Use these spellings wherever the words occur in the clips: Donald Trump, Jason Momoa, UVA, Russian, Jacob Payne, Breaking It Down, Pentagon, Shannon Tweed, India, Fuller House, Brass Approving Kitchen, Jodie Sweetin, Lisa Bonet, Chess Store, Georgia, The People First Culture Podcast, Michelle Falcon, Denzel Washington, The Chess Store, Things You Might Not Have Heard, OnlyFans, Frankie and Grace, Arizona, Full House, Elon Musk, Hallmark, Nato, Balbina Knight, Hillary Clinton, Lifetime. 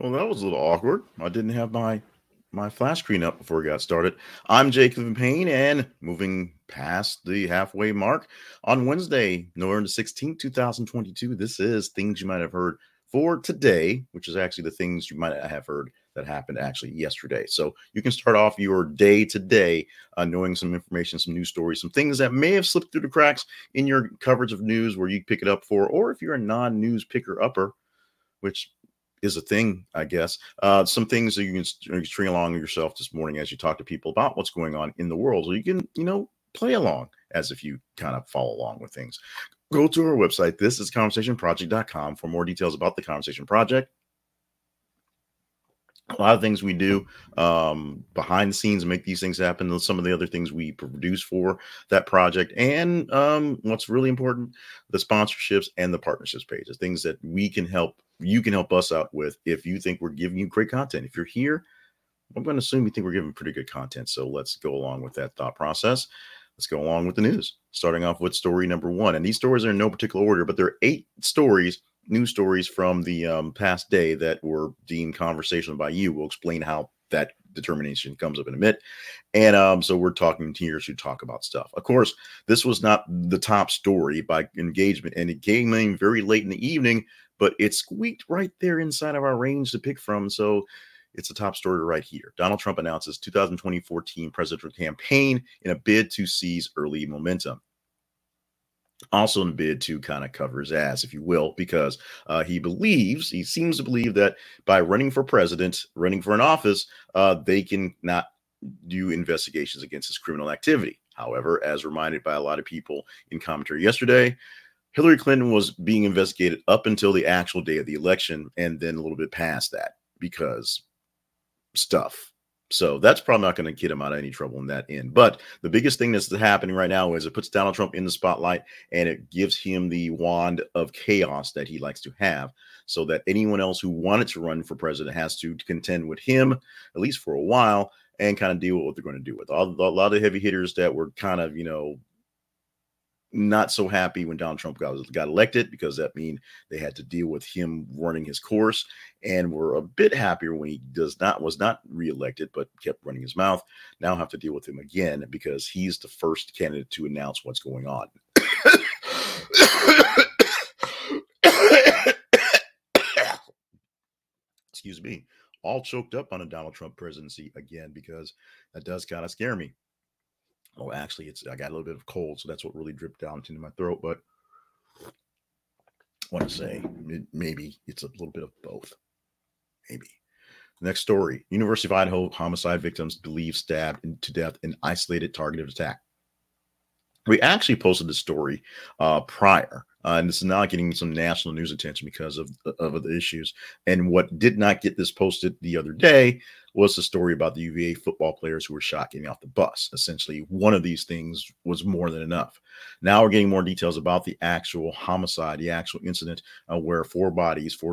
Well, that was a little awkward. I didn't have my flash screen up before we got started. I'm Jacob Payne, and moving past the halfway mark on Wednesday, November 16, 2022, this is Things You Might Have Heard for Today, which is actually the things you might have heard that happened actually yesterday. So you can start off your day today knowing some information, some news stories, some things that may have slipped through the cracks in your coverage of news where you pick it up for, or if you're a non-news picker-upper, which is a thing, I guess. Some things that you can string along yourself this morning as you talk to people about what's going on in the world. So you can, play along as if you kind of follow along with things. Go to our website, this is conversationproject.com, for more details about the Conversation Project. A lot of things we do behind the scenes make these things happen. Some of the other things we produce for that project. And what's really important, the sponsorships and the partnerships pages, things that we can help. You can help us out with if you think we're giving you great content. If you're here, I'm going to assume you think we're giving pretty good content. So let's go along with that thought process. Let's go along with the news, starting off with story number one. And these stories are in no particular order, but there are eight stories, news stories from the past day that were deemed conversational by you. We'll explain how that determination comes up in a minute. And so we're talking to who talk about stuff. Of course, this was not the top story by engagement, and it came in very late in the evening, but it squeaked right there inside of our range to pick from. So it's a top story right here. Donald Trump announces 2014 presidential campaign in a bid to seize early momentum. Also in a bid to kind of cover his ass, if you will, because he seems to believe that by running for president, running for an office, they can not do investigations against his criminal activity. However, as reminded by a lot of people in commentary yesterday, Hillary Clinton was being investigated up until the actual day of the election and then a little bit past that because stuff. So that's probably not going to get him out of any trouble in that end. But the biggest thing that's happening right now is it puts Donald Trump in the spotlight and it gives him the wand of chaos that he likes to have so that anyone else who wanted to run for president has to contend with him, at least for a while, and kind of deal with what they're going to do with. A lot of heavy hitters that were kind of, not so happy when Donald Trump got elected, because that mean they had to deal with him running his course, and were a bit happier when he was not reelected, but kept running his mouth. Now have to deal with him again because he's the first candidate to announce what's going on. Excuse me. All choked up on a Donald Trump presidency again, because that does kind of scare me. Oh, actually, I got a little bit of cold, so that's what really dripped down into my throat. But I want to say maybe it's a little bit of both. Maybe. Next story. University of Idaho homicide victims believed stabbed to death in isolated targeted attack. We actually posted this story prior. And this is now getting some national news attention because of the issues. And what did not get this posted the other day was the story about the UVA football players who were shot getting off the bus. Essentially, one of these things was more than enough. Now we're getting more details about the actual homicide, the actual incident where four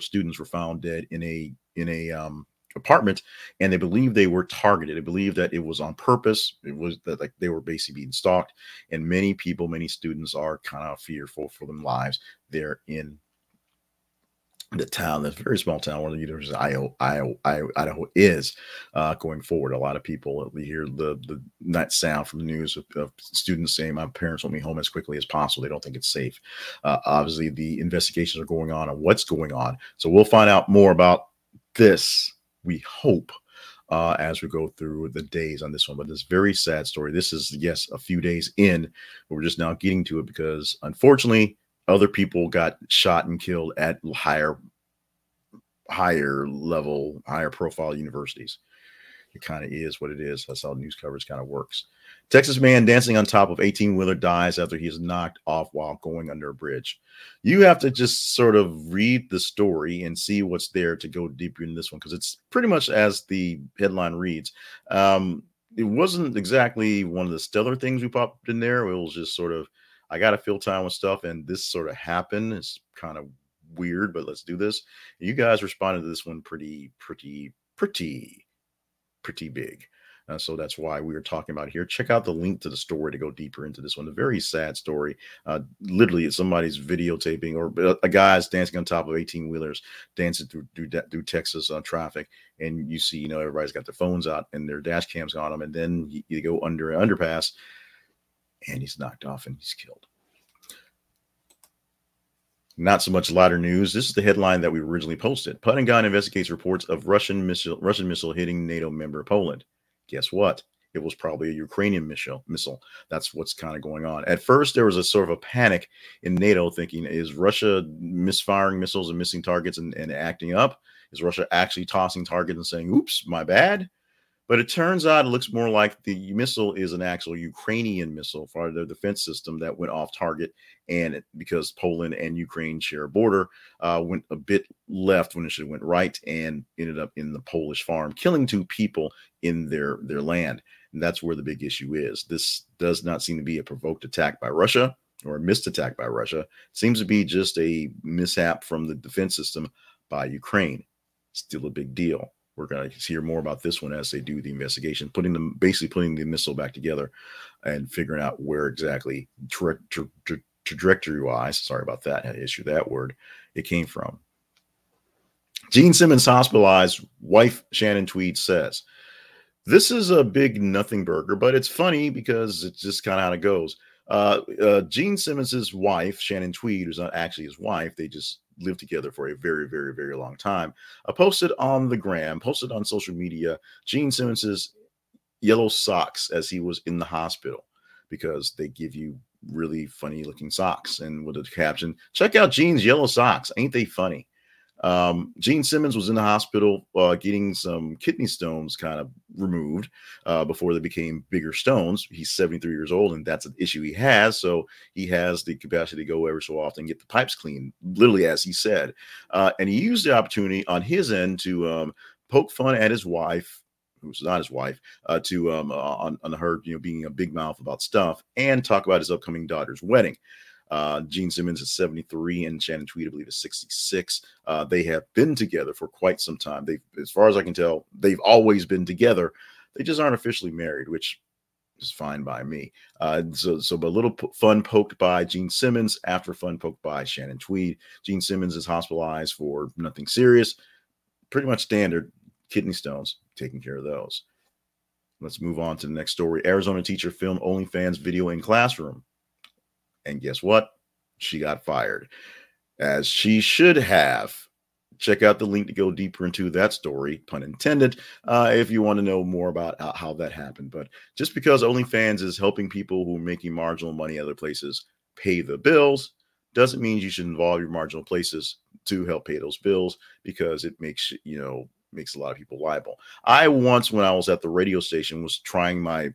students were found dead in a apartment, and they believe they were targeted. They believe that it was on purpose. It was that they were basically being stalked, and many students are kind of fearful for their lives. They're in the town, that's a very small town where the University of Idaho is going forward. A lot of people hear that sound from the news of students saying, my parents want me home as quickly as possible. They don't think it's safe. Obviously, the investigations are going on what's going on. So we'll find out more about this, we hope, as we go through the days on this one. But this very sad story, this is, yes, a few days in, but we're just now getting to it because, unfortunately, other people got shot and killed at higher level, higher profile universities. It kind of is what it is. That's how news coverage kind of works. Texas man dancing on top of 18-wheeler dies after he is knocked off while going under a bridge. You have to just sort of read the story and see what's there to go deeper in this one, because it's pretty much as the headline reads. It wasn't exactly one of the stellar things we popped in there. It was just sort of, I got to fill time with stuff, and this sort of happened. It's kind of weird, but let's do this. You guys responded to this one pretty big. So that's why we are talking about here. Check out the link to the story to go deeper into this one. A very sad story. Literally, it's somebody's videotaping, or a guy's dancing on top of 18-wheelers, dancing through Texas on traffic. And you see, everybody's got their phones out and their dash cams on them. And then you go under an underpass, and he's knocked off and he's killed. Not so much lighter news. This is the headline that we originally posted. Pentagon investigates reports of Russian missile hitting NATO member Poland. Guess what? It was probably a Ukrainian missile. That's what's kind of going on. At first, there was a sort of a panic in NATO thinking, is Russia misfiring missiles and missing targets and acting up? Is Russia actually tossing targets and saying, oops, my bad? But it turns out it looks more like the missile is an actual Ukrainian missile for their defense system that went off target. And because Poland and Ukraine share a border, went a bit left when it should have went right and ended up in the Polish farm, killing two people in their land. And that's where the big issue is. This does not seem to be a provoked attack by Russia or a missed attack by Russia. It seems to be just a mishap from the defense system by Ukraine. Still a big deal. We're going to hear more about this one as they do the investigation, basically putting the missile back together and figuring out where exactly trajectory-wise, sorry about that, had to issue that word, it came from. Gene Simmons hospitalized, wife Shannon Tweed says. This is a big nothing burger, but it's funny because it's just kind of how it goes. Gene Simmons' wife, Shannon Tweed, who's not actually his wife, they just lived together for a very, very, very long time, posted on social media, Gene Simmons' yellow socks as he was in the hospital, because they give you really funny looking socks. And with a caption, check out Gene's yellow socks. Ain't they funny? Gene Simmons was in the hospital getting some kidney stones kind of removed before they became bigger stones. He's 73 years old, and that's an issue he has. So he has the capacity to go every so often and get the pipes cleaned, literally as he said. And he used the opportunity on his end to poke fun at his wife, who's not his wife, on her being a big mouth about stuff, and talk about his upcoming daughter's wedding. Gene Simmons is 73 and Shannon Tweed, I believe, is 66. They have been together for quite some time. As far as I can tell, they've always been together. They just aren't officially married, which is fine by me. So a little fun poked by Gene Simmons after fun poked by Shannon Tweed. Gene Simmons is hospitalized for nothing serious, pretty much standard kidney stones, taking care of those. Let's move on to the next story. Arizona teacher filmed OnlyFans video in classroom. And guess what? She got fired, as she should have. Check out the link to go deeper into that story, pun intended, if you want to know more about how that happened. But just because OnlyFans is helping people who are making marginal money other places pay the bills doesn't mean you should involve your marginal places to help pay those bills, because it makes a lot of people liable. I once, when I was at the radio station, was trying my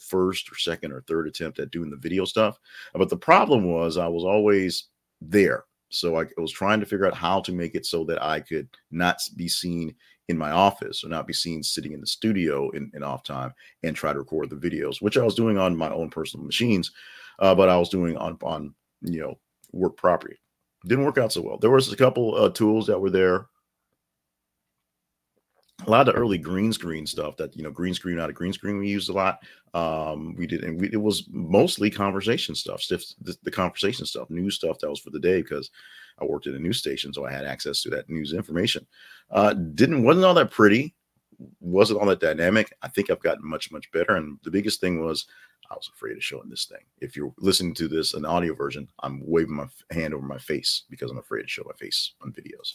first or second or third attempt at doing the video stuff. But the problem was I was always there. So I was trying to figure out how to make it so that I could not be seen in my office or not be seen sitting in the studio in off time and try to record the videos, which I was doing on my own personal machines, but I was doing on work property. Didn't work out so well. There was a couple tools that were there. A lot of early green screen stuff that, green screen out of green screen, we used a lot. It was mostly conversation stuff, the conversation stuff, news stuff that was for the day, because I worked at a news station, so I had access to that news information. Wasn't all that pretty, wasn't all that dynamic. I think I've gotten much, much better. And the biggest thing was I was afraid of showing this thing. If you're listening to this, an audio version, I'm waving my hand over my face because I'm afraid to show my face on videos.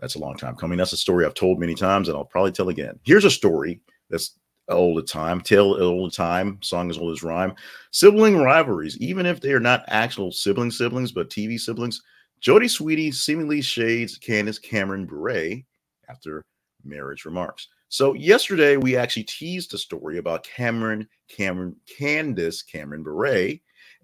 That's a long time coming. That's a story I've told many times, and I'll probably tell again. Here's a story that's old as time, tale old as time, song as old as rhyme. Sibling rivalries, even if they are not actual siblings, but TV siblings. Jodie Sweetin seemingly shades Candace Cameron Bure after marriage remarks. So yesterday we actually teased a story about Candace Cameron Bure,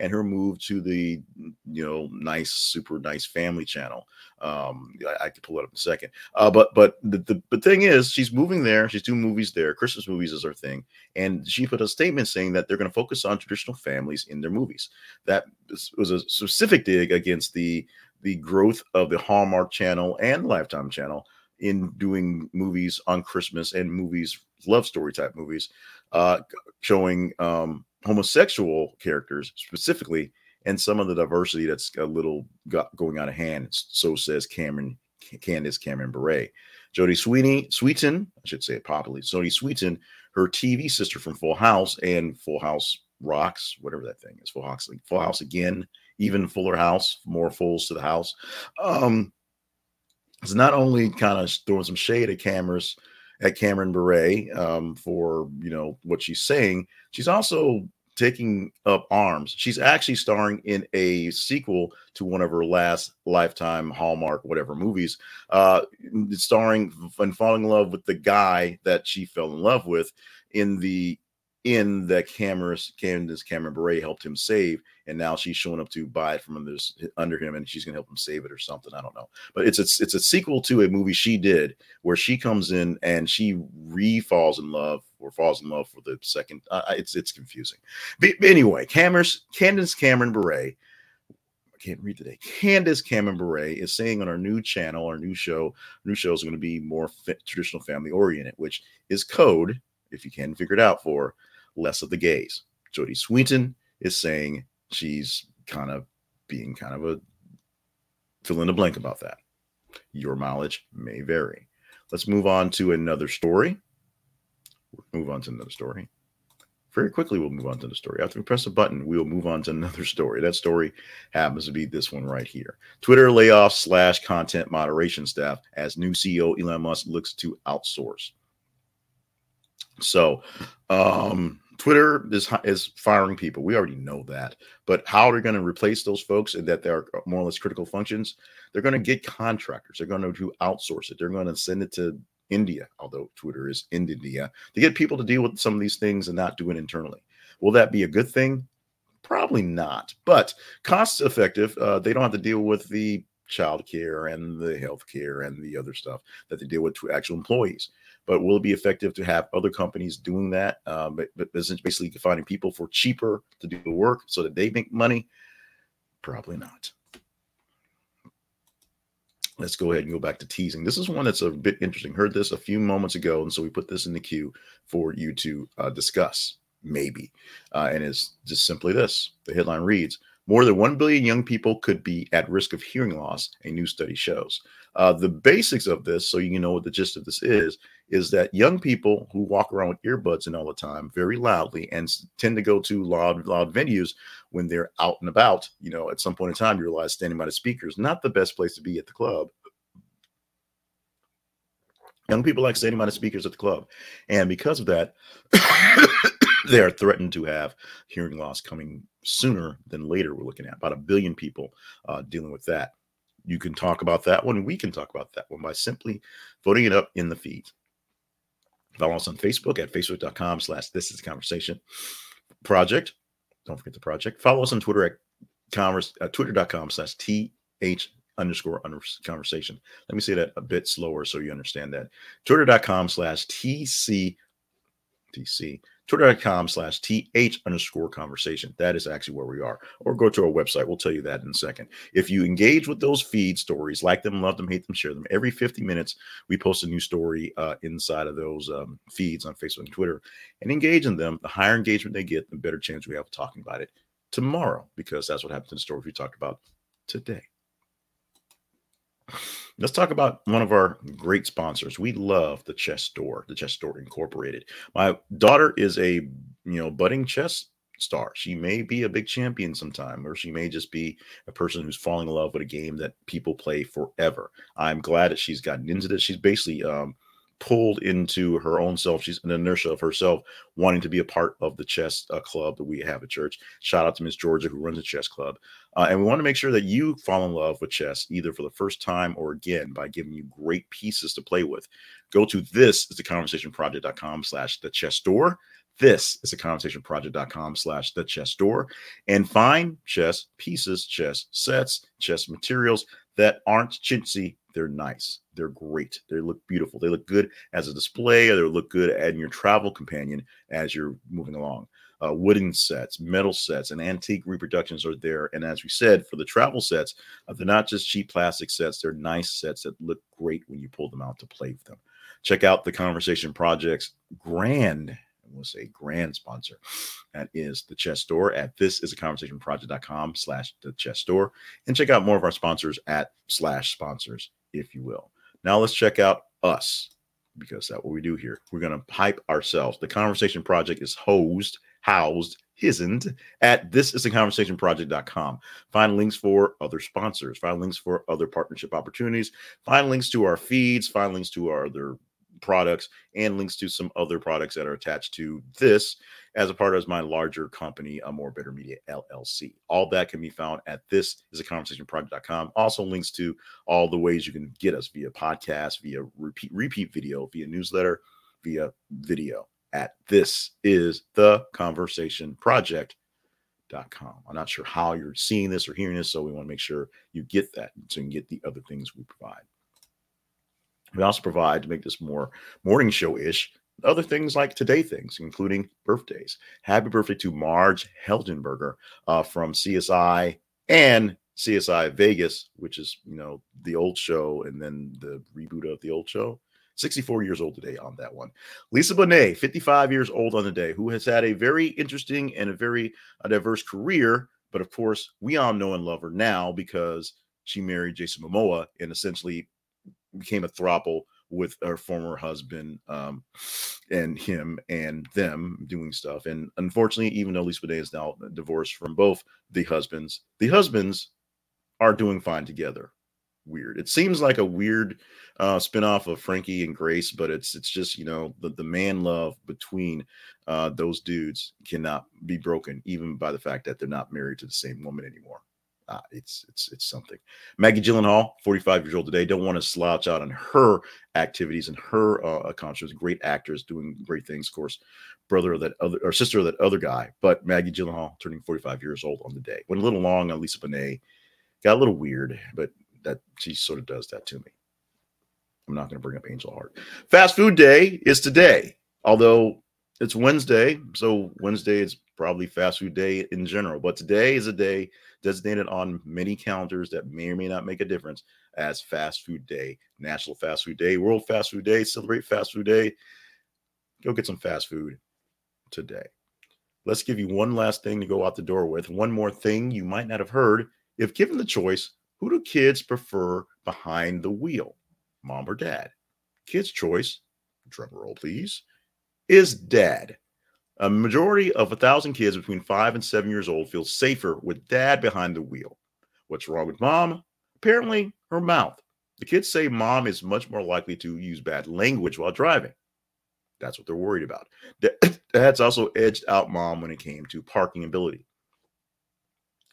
and her move to the, nice, super nice family channel. I could pull it up in a second. But the thing is, she's moving there. She's doing movies there. Christmas movies is her thing. And she put a statement saying that they're going to focus on traditional families in their movies. That was a specific dig against the growth of the Hallmark channel and Lifetime channel in doing movies on Christmas and movies, love story type movies, showing homosexual characters specifically, and some of the diversity that's a little going out of hand. So says Candace Cameron Bure. Jodie Sweetin, I should say it properly. Jodie Sweetin, her TV sister from Full House and Full House Rocks, whatever that thing is. Full House again, even Fuller House, more fools to the house. It's not only kind of throwing some shade at Cameron Bure for, you know, what she's saying. She's also taking up arms. She's actually starring in a sequel to one of her last Lifetime, Hallmark, whatever movies, starring and falling in love with the guy that she fell in love with in the end that Candace Cameron Bure helped him save. And now she's showing up to buy it from this, under him, and she's going to help him save it or something. I don't know. But it's a sequel to a movie she did where she comes in and she re-falls in love or falls in love for the second. It's confusing. But anyway, Candace Cameron Bure, I can't read today. Candace Cameron Bure is saying on our new channel, our new show is going to be more traditional family oriented, which is code, if you can figure it out, for less of the gays. Jodie Sweetin is saying she's kind of being kind of a fill in the blank about that. Your mileage may vary. Let's move on to another story. Very quickly, we'll move on to the story. After we press a button, we'll move on to another story. That story happens to be this one right here. Twitter layoffs / content moderation staff as new CEO Elon Musk looks to outsource. So, Twitter is firing people. We already know that. But how they're going to replace those folks and that they are more or less critical functions, they're going to get contractors. They're going to outsource it. They're going to send it to India, although Twitter is in India, to get people to deal with some of these things and not do it internally. Will that be a good thing? Probably not. But cost effective, they don't have to deal with the childcare and the healthcare and the other stuff that they deal with to actual employees. But will it be effective to have other companies doing that? But basically finding people for cheaper to do the work so that they make money? Probably not. Let's go ahead and go back to teasing. This is one that's a bit interesting. Heard this a few moments ago, and so we put this in the queue for you to discuss, maybe. And it's just simply this. The headline reads, more than 1 billion young people could be at risk of hearing loss, a new study shows. The basics of this, so you know what the gist of this is that young people who walk around with earbuds in all the time very loudly and tend to go to loud venues when they're out and about, you know, at some point in time, you realize standing by the speaker is not the best place to be at the club. Young people like standing by the speakers at the club. And because of that, they are threatened to have hearing loss coming sooner than later. We're looking at about 1 billion people dealing with that. You can talk about that one. We can talk about that one by simply voting it up in the feed. Follow us on Facebook at facebook.com/thisistheconversationproject. Don't forget the project. Follow us on Twitter at twitter.com/th_conversation. Let me say that a bit slower so you understand that. Twitter.com/TC. Twitter.com/TH_conversation. That is actually where we are. Or go to our website. We'll tell you that in a second. If you engage with those feed stories, like them, love them, hate them, share them, every 50 minutes, we post a new story inside of those feeds on Facebook and Twitter, and engage in them. The higher engagement they get, the better chance we have of talking about it tomorrow, because that's what happened to the story we talked about today. Let's talk about one of our great sponsors. We love the Chess Store Incorporated. My daughter is a budding chess star. She may be a big champion sometime, or she may just be a person who's falling in love with a game that people play forever. I'm glad that she's gotten into this. She's basically pulled into her own self. She's an inertia of herself wanting to be a part of the chess club that we have at church. Shout out to Miss Georgia, who runs a chess club. And we want to make sure that you fall in love with chess, either for the first time or again, by giving you great pieces to play with. Go to thisistheconversationproject.com/the chess store. thisistheconversationproject.com/the chess store and find chess pieces, chess sets, chess materials, that aren't chintzy, they're nice. They're great. They look beautiful. They look good as a display. They look good as your travel companion as you're moving along. Wooden sets, metal sets, and antique reproductions are there. And as we said, for the travel sets, they're not just cheap plastic sets. They're nice sets that look great when you pull them out to play with them. Check out the Conversation Project's grand, we'll say grand sponsor. That is the Chess Store at thisisaconversationproject.com/the Chess Store. And check out more of our sponsors at /sponsors, if you will. Now let's check out us, because that's what we do here. We're going to hype ourselves. The Conversation Project is housed at thisisaconversationproject.com. Find links for other sponsors. Find links for other partnership opportunities. Find links to our feeds. Find links to our other products and links to some other products that are attached to this as a part of my larger company, More Better Media LLC. All that can be found at thisisaconversationproject.com. Also links to all the ways you can get us via podcast, via repeat video, via newsletter, via video at thisistheconversationproject.com. I'm not sure how you're seeing this or hearing this, so we want to make sure you get that so you can get the other things we provide. We also provide, to make this more morning show-ish, other things like today things, including birthdays. Happy birthday to Marge Heldenberger from CSI and CSI Vegas, which is, the old show and then the reboot of the old show. 64 years old today on that one. Lisa Bonet, 55 years old on the day, who has had a very interesting and a very diverse career. But, of course, we all know and love her now because she married Jason Momoa and essentially became a throuple with her former husband and him and them doing stuff. And unfortunately, even though Lisa Bonet is now divorced from both the husbands are doing fine together. Weird. It seems like a weird spinoff of Frankie and Grace, but it's just, the man love between those dudes cannot be broken, even by the fact that they're not married to the same woman anymore. It's something. Maggie Gyllenhaal, 45 years old today. Don't want to slouch out on her activities and her accomplishments. Great actors doing great things. Of course, brother of that other or sister of that other guy. But Maggie Gyllenhaal turning 45 years old on the day. Went a little long on Lisa Bonet. Got a little weird, but that she sort of does that to me. I'm not going to bring up Angel Heart. Fast food day is today, although it's Wednesday, so Wednesday is probably fast food day in general. But today is a day designated on many calendars that may or may not make a difference as Fast Food Day, National Fast Food Day, World Fast Food Day, Celebrate Fast Food Day. Go get some fast food today. Let's give you one last thing to go out the door with. One more thing you might not have heard. If given the choice, who do kids prefer behind the wheel, mom or dad? Kids' choice, drum roll please, is dad. A majority of 1,000 kids between 5 and 7 years old feel safer with dad behind the wheel. What's wrong with mom? Apparently, her mouth. The kids say mom is much more likely to use bad language while driving. That's what they're worried about. Dad's also edged out mom when it came to parking ability.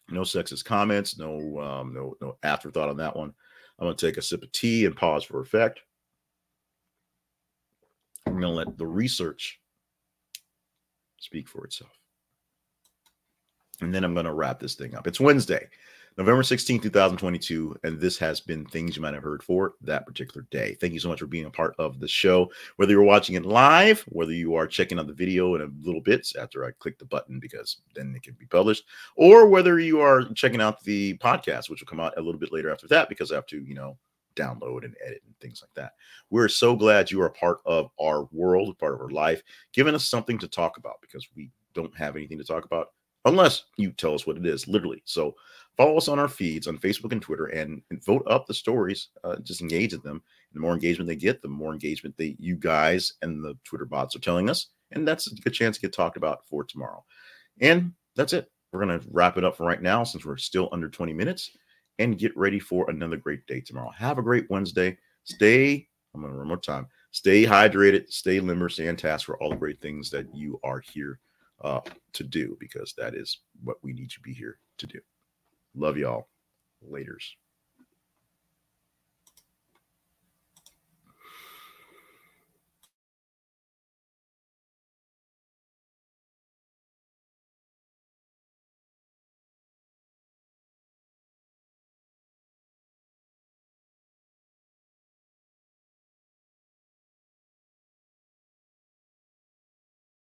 No sexist comments, no afterthought on that one. I'm going to take a sip of tea and pause for effect. I'm going to let the research speak for itself. And then I'm going to wrap this thing up. It's Wednesday, November 16, 2022. And this has been Things You Might Have Heard for that particular day. Thank you so much for being a part of the show. Whether you're watching it live, whether you are checking out the video in a little bit after I click the button, because then it can be published, or whether you are checking out the podcast, which will come out a little bit later after that, because I have to, download and edit and things like that. We're so glad you are part of our world, part of our life, giving us something to talk about, because we don't have anything to talk about unless you tell us what it is, literally. So follow us on our feeds on Facebook and Twitter and vote up the stories. Just engage with them. And the more engagement they get, the more engagement you guys and the Twitter bots are telling us. And that's a good chance to get talked about for tomorrow. And that's it. We're going to wrap it up for right now, since we're still under 20 minutes. And get ready for another great day tomorrow. Have a great Wednesday. I'm going to run more time. Stay hydrated, stay limber, stay on task for all the great things that you are here to do, because that is what we need you to be here to do. Love y'all. Laters.